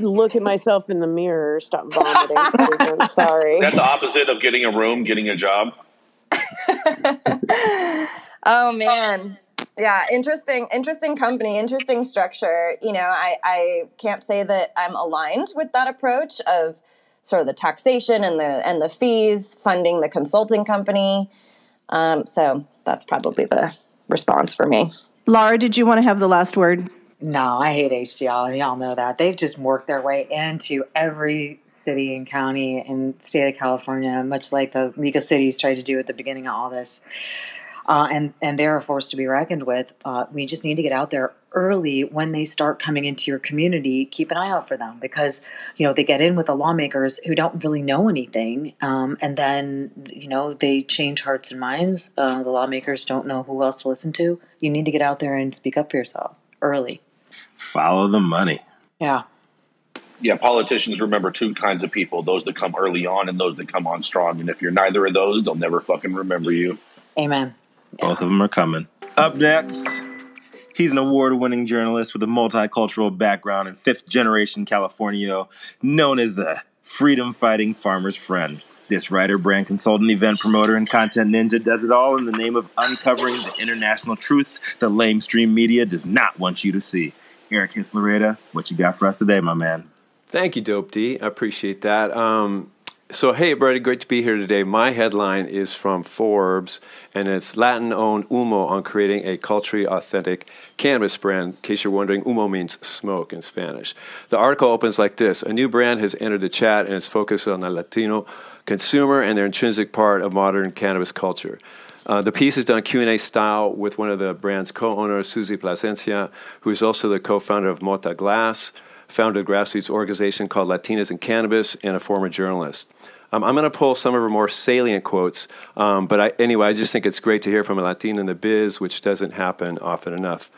look at myself in the mirror or stop vomiting. I'm sorry. Is that the opposite of getting a room, getting a job? Oh, man. Yeah, interesting company, interesting structure. I can't say that I'm aligned with that approach of sort of the taxation and the fees funding the consulting company. So that's probably the response for me. Lara, did you want to have the last word? No, I hate HDL. Y'all know that. They've just worked their way into every city and county in the state of California, much like the League of Cities tried to do at the beginning of all this. And they're a force to be reckoned with. We just need to get out there early when they start coming into your community. Keep an eye out for them because, they get in with the lawmakers who don't really know anything. And then, they change hearts and minds. The lawmakers don't know who else to listen to. You need to get out there and speak up for yourselves early. Follow the money. Yeah. Yeah, politicians remember 2 kinds of people, those that come early on and those that come on strong. And if you're neither of those, they'll never fucking remember you. Amen. Both of them are coming. Up next, he's an award-winning journalist with a multicultural background and 5th-generation Californio, known as a freedom-fighting farmer's friend. This writer, brand consultant, event promoter, and content ninja does it all in the name of uncovering the international truths the lamestream media does not want you to see. Eric Hislereda, what you got for us today, my man? Thank you, Dope D. I appreciate that. So, hey, Brady, great to be here today. My headline is from Forbes, and it's Latin-owned Umo on creating a culturally authentic cannabis brand. In case you're wondering, Umo means smoke in Spanish. The article opens like this. A new brand has entered the chat, and it's focused on the Latino consumer and their intrinsic part of modern cannabis culture. The piece is done Q&A style with one of the brand's co-owners, Susie Plasencia, who is also the co-founder of Mota Glass, founder of a grassroots organization called Latinas in Cannabis, and a former journalist. I'm going to pull some of her more salient quotes, but I just think it's great to hear from a Latina in the biz, which doesn't happen often enough.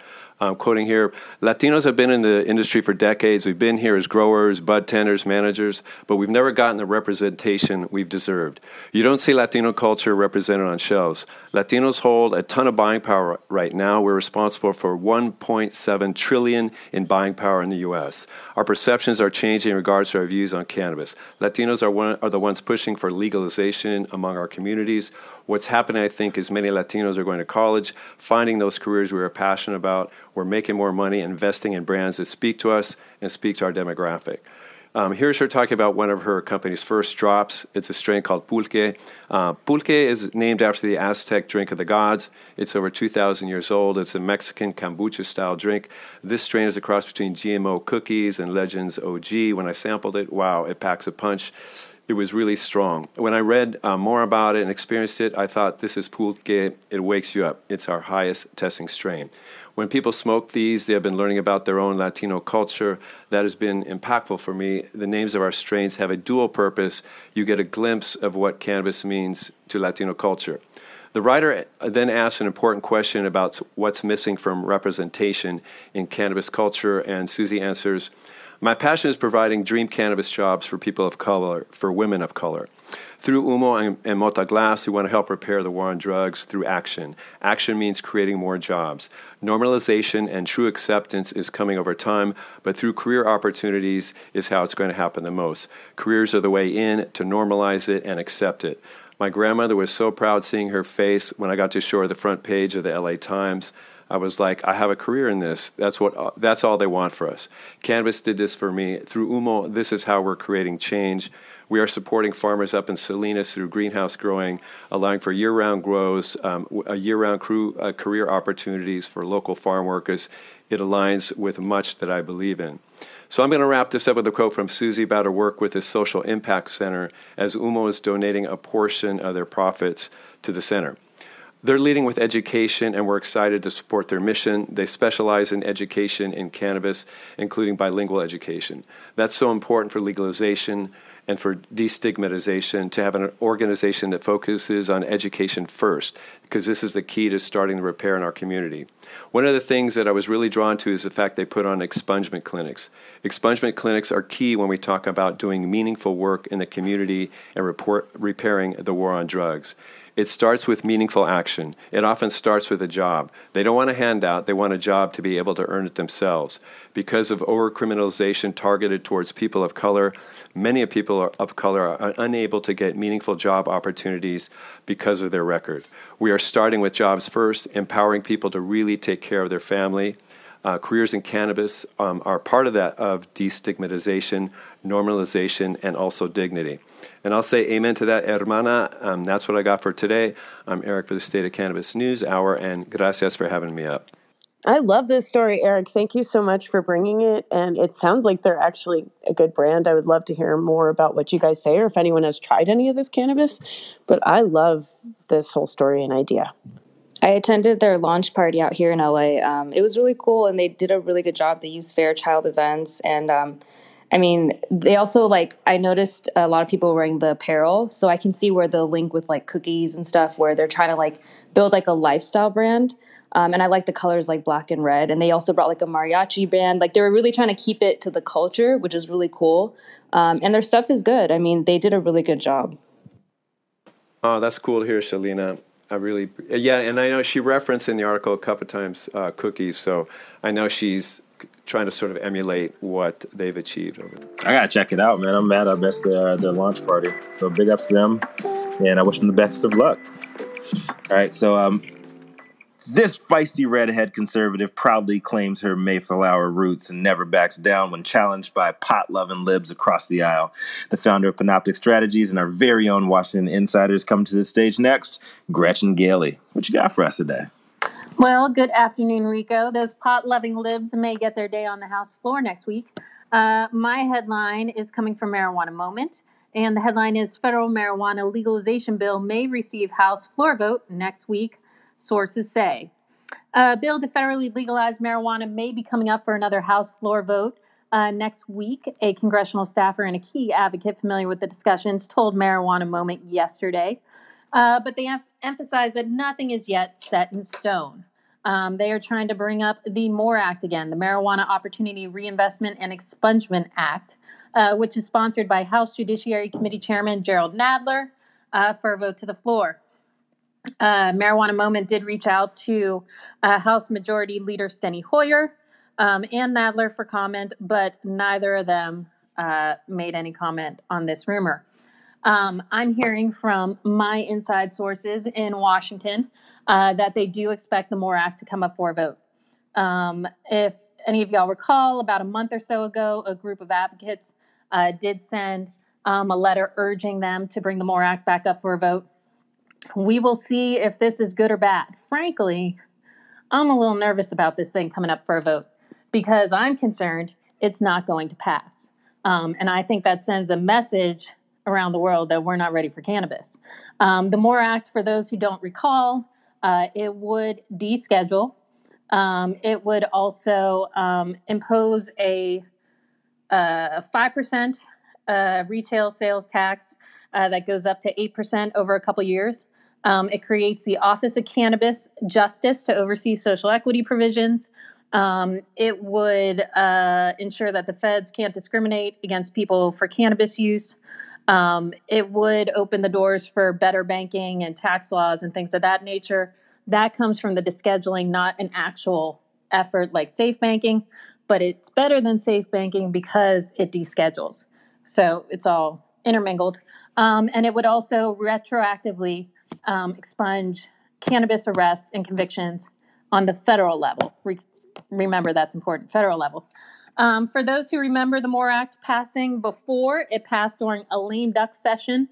Quoting here, Latinos have been in the industry for decades. We've been here as growers, bud tenders, managers, but we've never gotten the representation we've deserved. You don't see Latino culture represented on shelves. Latinos hold a ton of buying power right now. We're responsible for $1.7 trillion in buying power in the U.S. Our perceptions are changing in regards to our views on cannabis. Latinos are the ones pushing for legalization among our communities. What's happening, I think, is many Latinos are going to college, finding those careers we are passionate about. We're making more money, investing in brands that speak to us and speak to our demographic. Here's her talking about one of her company's first drops. It's a strain called Pulque. Pulque is named after the Aztec drink of the gods. It's over 2,000 years old. It's a Mexican kombucha-style drink. This strain is a cross between GMO cookies and Legends OG. When I sampled it, wow, it packs a punch. It was really strong. When I read more about it and experienced it, I thought, this is Pulque. It wakes you up. It's our highest testing strain. When people smoke these, they have been learning about their own Latino culture. That has been impactful for me. The names of our strains have a dual purpose. You get a glimpse of what cannabis means to Latino culture. The writer then asks an important question about what's missing from representation in cannabis culture, and Susie answers, my passion is providing dream cannabis jobs for people of color, for women of color. Through Umo and Mota Glass, we want to help repair the war on drugs through action. Action means creating more jobs. Normalization and true acceptance is coming over time, but through career opportunities is how it's going to happen the most. Careers are the way in to normalize it and accept it. My grandmother was so proud seeing her face when I got to show her the front page of the LA Times. I was like, I have a career in this. That's all they want for us. Cannabis did this for me. Through Umo, this is how we're creating change. We are supporting farmers up in Salinas through greenhouse growing, allowing for year-round grows, career opportunities for local farm workers. It aligns with much that I believe in. So I'm going to wrap this up with a quote from Susie about her work with the Social Impact Center, as Umo is donating a portion of their profits to the center. They're leading with education, and we're excited to support their mission. They specialize in education in cannabis, including bilingual education. That's so important for legalization and for destigmatization, to have an organization that focuses on education first, because this is the key to starting the repair in our community. One of the things that I was really drawn to is the fact they put on expungement clinics. Expungement clinics are key when we talk about doing meaningful work in the community and repairing the war on drugs. It starts with meaningful action. It often starts with a job. They don't want a handout. They want a job to be able to earn it themselves. Because of overcriminalization targeted towards people of color, many people of color are unable to get meaningful job opportunities because of their record. We are starting with jobs first, empowering people to really take care of their family. Careers in cannabis are part of that, of destigmatization, normalization, and also dignity. And I'll say amen to that, hermana. That's what I got for today. I'm Eric for the State of Cannabis News Hour, and gracias for having me up. I love this story, Eric. Thank you so much for bringing it. And it sounds like they're actually a good brand. I would love to hear more about what you guys say or if anyone has tried any of this cannabis. But I love this whole story and idea. I attended their launch party out here in LA. It was really cool, and they did a really good job. They used Fairchild events, and they also, I noticed a lot of people wearing the apparel, so I can see where the link with, cookies and stuff, where they're trying to, build, a lifestyle brand, and I like the colors, black and red, and they also brought, a mariachi band. They were really trying to keep it to the culture, which is really cool, and their stuff is good. I mean, they did a really good job. Oh, that's cool to hear, Shalina. And I know she referenced in the article a couple of times cookies, so I know she's trying to sort of emulate what they've achieved over there. I gotta check it out, man. I'm mad I missed the launch party, so big ups to them, and I wish them the best of luck. All right, so this feisty redhead conservative proudly claims her Mayflower roots and never backs down when challenged by pot-loving libs across the aisle. The founder of Panoptic Strategies and our very own Washington Insiders come to the stage next. Gretchen Gailey, what you got for us today? Well, good afternoon, Rico. Those pot-loving libs may get their day on the House floor next week. My headline is coming from Marijuana Moment. And the headline is Federal Marijuana Legalization Bill May Receive House Floor Vote Next Week, sources say. A bill to federally legalize marijuana may be coming up for another House floor vote next week. A congressional staffer and a key advocate familiar with the discussions told Marijuana Moment yesterday. But they emphasize that nothing is yet set in stone. They are trying to bring up the MORE Act again, the Marijuana Opportunity Reinvestment and Expungement Act, which is sponsored by House Judiciary Committee Chairman Gerald Nadler for a vote to the floor. Marijuana Moment did reach out to House Majority Leader Steny Hoyer and Nadler for comment, but neither of them made any comment on this rumor. I'm hearing from my inside sources in Washington that they do expect the MORE Act to come up for a vote. If any of y'all recall, about a month or so ago, a group of advocates did send a letter urging them to bring the MORE Act back up for a vote. We will see if this is good or bad. Frankly, I'm a little nervous about this thing coming up for a vote because I'm concerned it's not going to pass. And I think that sends a message around the world that we're not ready for cannabis. The MORE Act, for those who don't recall, it would deschedule. It would also impose a 5% retail sales tax that goes up to 8% over a couple years. It creates the Office of Cannabis Justice to oversee social equity provisions. It would ensure that the feds can't discriminate against people for cannabis use. It would open the doors for better banking and tax laws and things of that nature. That comes from the descheduling, not an actual effort like safe banking, but it's better than safe banking because it deschedules. So it's all intermingled. And it would also retroactively expunge cannabis arrests and convictions on the federal level. Remember, that's important, federal level. For those who remember the MORE Act passing before, it passed during a lame duck session,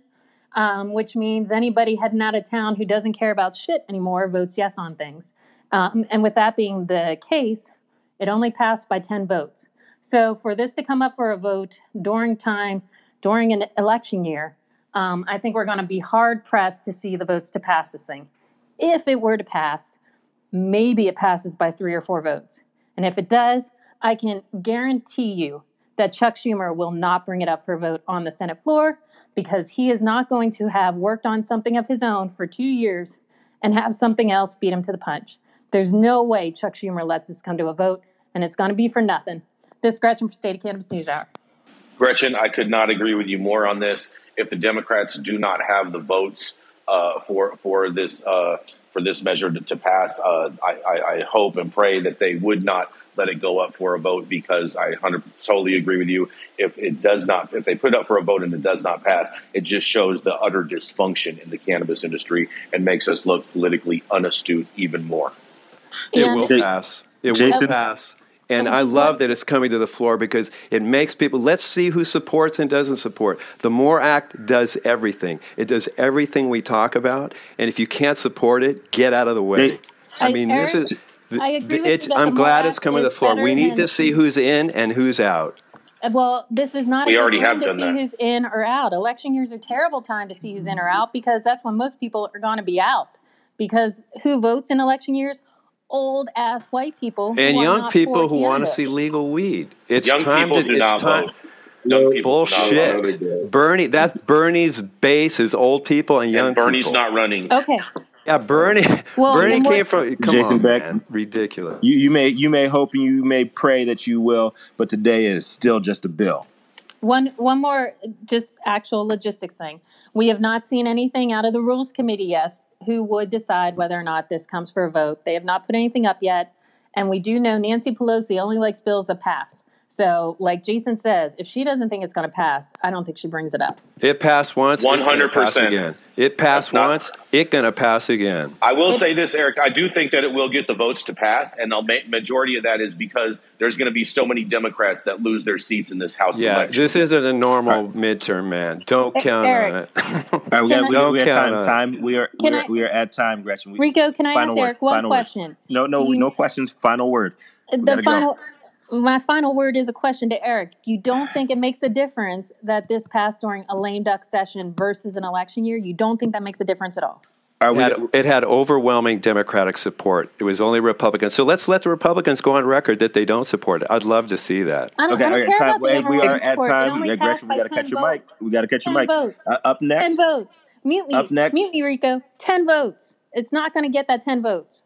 which means anybody heading out of town who doesn't care about shit anymore votes yes on things. And with that being the case, it only passed by 10 votes. So for this to come up for a vote during an election year, I think we're going to be hard-pressed to see the votes to pass this thing. If it were to pass, maybe it passes by 3 or 4 votes. And if it does, I can guarantee you that Chuck Schumer will not bring it up for a vote on the Senate floor because he is not going to have worked on something of his own for 2 years and have something else beat him to the punch. There's no way Chuck Schumer lets this come to a vote, and it's going to be for nothing. This is Gretchen for State of Cannabis News Hour. Gretchen, I could not agree with you more on this. If the Democrats do not have the votes for this measure to pass, I hope and pray that they would not let it go up for a vote because I totally agree with you. If they put it up for a vote and it does not pass, it just shows the utter dysfunction in the cannabis industry and makes us look politically unastute even more. Yeah. It will pass. It will pass. And I love that it's coming to the floor because it makes people, let's see who supports and doesn't support. The MORE Act does everything. It does everything we talk about. And if you can't support it, get out of the way. Eric, this is, I'm glad it's coming to the floor. We need to see who's in and who's out. Well, this is not a good time to see who's in or out. Election years are a terrible time to see who's in or out because that's when most people are going to be out. Because who votes in election years? Old-ass white people. And young people who want to see legal weed. It's time to... It's time. Bullshit. Bernie's base is old people and young people. Bernie's not running. Okay. Yeah, Bernie came from... Jason Beck. Ridiculous. You may hope and you may pray that you will, but today is still just a bill. One more just actual logistics thing. We have not seen anything out of the Rules Committee yet who would decide whether or not this comes for a vote. They have not put anything up yet. And we do know Nancy Pelosi only likes bills that pass. So like Jason says, if she doesn't think it's going to pass, I don't think she brings it up. It passed once. 100% again. It passed once. It's going to pass again. I will say this, Eric. I do think that it will get the votes to pass. And the majority of that is because there's going to be so many Democrats that lose their seats in this House election. Yeah, this isn't a normal midterm, man. Don't count on it. All right, we have time. We are at time, Gretchen. Rico, can I ask Eric one question? No questions. Final word. The final... My final word is a question to Eric. You don't think it makes a difference that this passed during a lame duck session versus an election year? You don't think that makes a difference at all? It had overwhelming Democratic support. It was only Republicans. So let's let the Republicans go on record that they don't support it. I'd love to see that. I don't care about we are at time. Gretchen, we got to catch your mic. Up next. 10 votes. Mute me. Up next. Mute me, Rico. 10 votes. It's not going to get that 10 votes.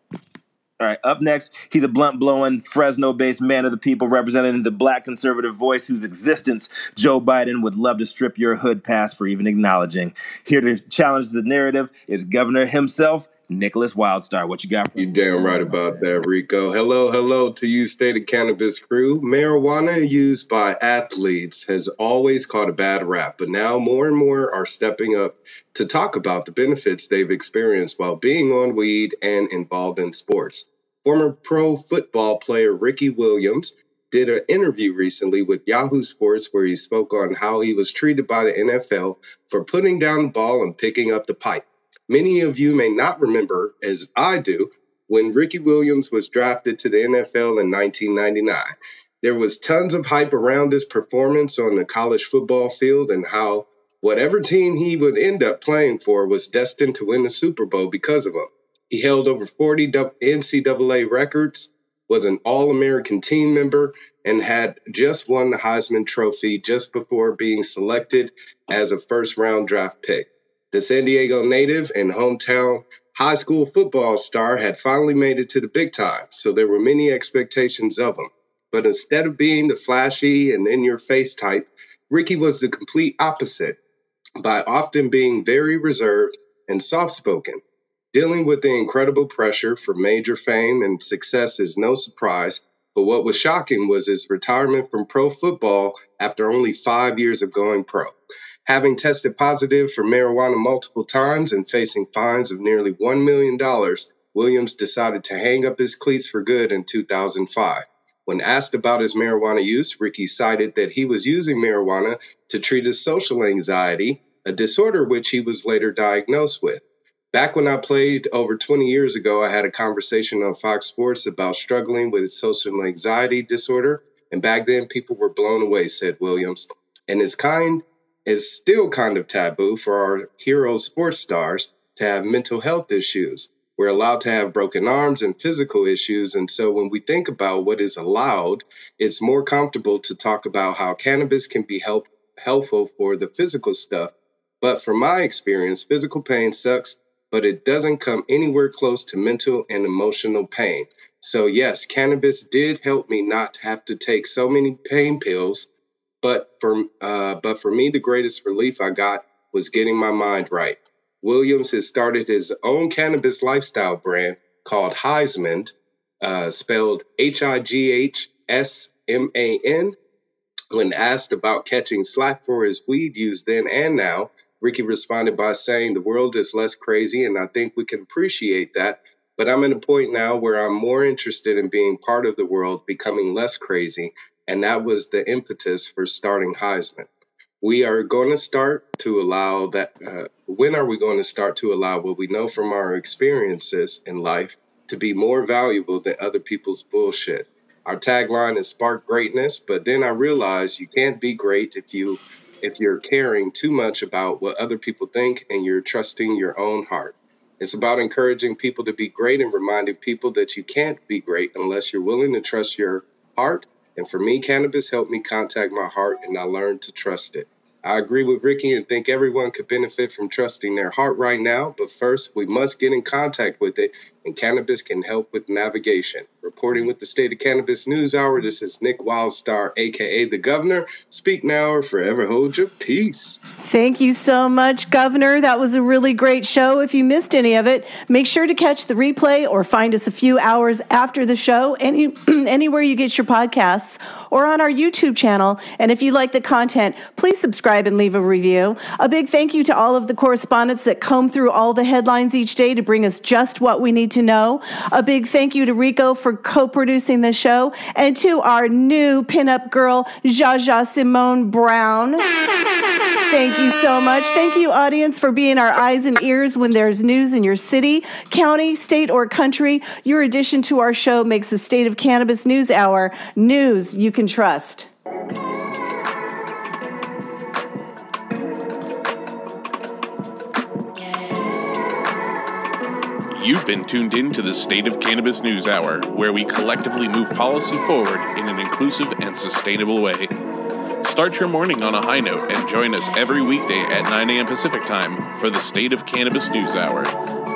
All right, up next, he's a blunt-blowing, Fresno-based man of the people representing the black conservative voice whose existence Joe Biden would love to strip your hood past for even acknowledging. Here to challenge the narrative is Governor himself, Nicholas Wildstar. What you got for me? You damn right about that, Rico. Hello to you, State of Cannabis crew. Marijuana used by athletes has always caught a bad rap, but now more and more are stepping up to talk about the benefits they've experienced while being on weed and involved in sports. Former pro football player Ricky Williams did an interview recently with Yahoo Sports where he spoke on how he was treated by the NFL for putting down the ball and picking up the pipe. Many of you may not remember, as I do, when Ricky Williams was drafted to the NFL in 1999. There was tons of hype around this performance on the college football field and how whatever team he would end up playing for was destined to win the Super Bowl because of him. He held over 40 NCAA records, was an All-American team member, and had just won the Heisman Trophy just before being selected as a first-round draft pick. The San Diego native and hometown high school football star had finally made it to the big time, so there were many expectations of him. But instead of being the flashy and in-your-face type, Ricky was the complete opposite by often being very reserved and soft-spoken. Dealing with the incredible pressure for major fame and success is no surprise, but what was shocking was his retirement from pro football after only 5 years of going pro. Having tested positive for marijuana multiple times and facing fines of nearly $1 million, Williams decided to hang up his cleats for good in 2005. When asked about his marijuana use, Ricky cited that he was using marijuana to treat his social anxiety, a disorder which he was later diagnosed with. Back when I played over 20 years ago, I had a conversation on Fox Sports about struggling with social anxiety disorder, and back then people were blown away, said Williams. And his kind is still kind of taboo for our hero sports stars to have mental health issues. We're allowed to have broken arms and physical issues, and so when we think about what is allowed, it's more comfortable to talk about how cannabis can be helpful for the physical stuff. But from my experience, physical pain sucks, but it doesn't come anywhere close to mental and emotional pain. So yes, cannabis did help me not have to take so many pain pills. But for me, the greatest relief I got was getting my mind right. Williams has started his own cannabis lifestyle brand called Heisman, spelled Highsman. When asked about catching slack for his weed use then and now, Ricky responded by saying, "The world is less crazy, and I think we can appreciate that. But I'm at a point now where I'm more interested in being part of the world, becoming less crazy." And that was the impetus for starting Heisman. We are going to start to allow that. When are we going to start to allow what we know from our experiences in life to be more valuable than other people's bullshit? Our tagline is spark greatness, but then I realized you can't be great if you're caring too much about what other people think and you're trusting your own heart. It's about encouraging people to be great and reminding people that you can't be great unless you're willing to trust your heart. And for me, cannabis helped me contact my heart, and I learned to trust it. I agree with Ricky and think everyone could benefit from trusting their heart right now. But first, we must get in contact with it, and cannabis can help with navigation. Reporting with the State of Cannabis News Hour, this is Nick Wildstar, a.k.a. the Governor. Speak now or forever hold your peace. Thank you so much, Governor. That was a really great show. If you missed any of it, make sure to catch the replay or find us a few hours after the show anywhere you get your podcasts or on our YouTube channel. And if you like the content, please subscribe and leave a review. A big thank you to all of the correspondents that comb through all the headlines each day to bring us just what we need to to know. A big thank you to Rico for co-producing the show and to our new pinup girl, Jaja Simone Brown. Thank you so much. Thank you, audience, for being our eyes and ears when there's news in your city, county, state, or country. Your addition to our show makes the State of Cannabis News Hour news you can trust. You've been tuned in to the State of Cannabis News Hour, where we collectively move policy forward in an inclusive and sustainable way. Start your morning on a high note and join us every weekday at 9 a.m. Pacific Time for the State of Cannabis News Hour,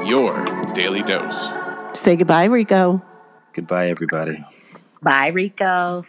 your daily dose. Say goodbye, Rico. Goodbye, everybody. Bye, Rico.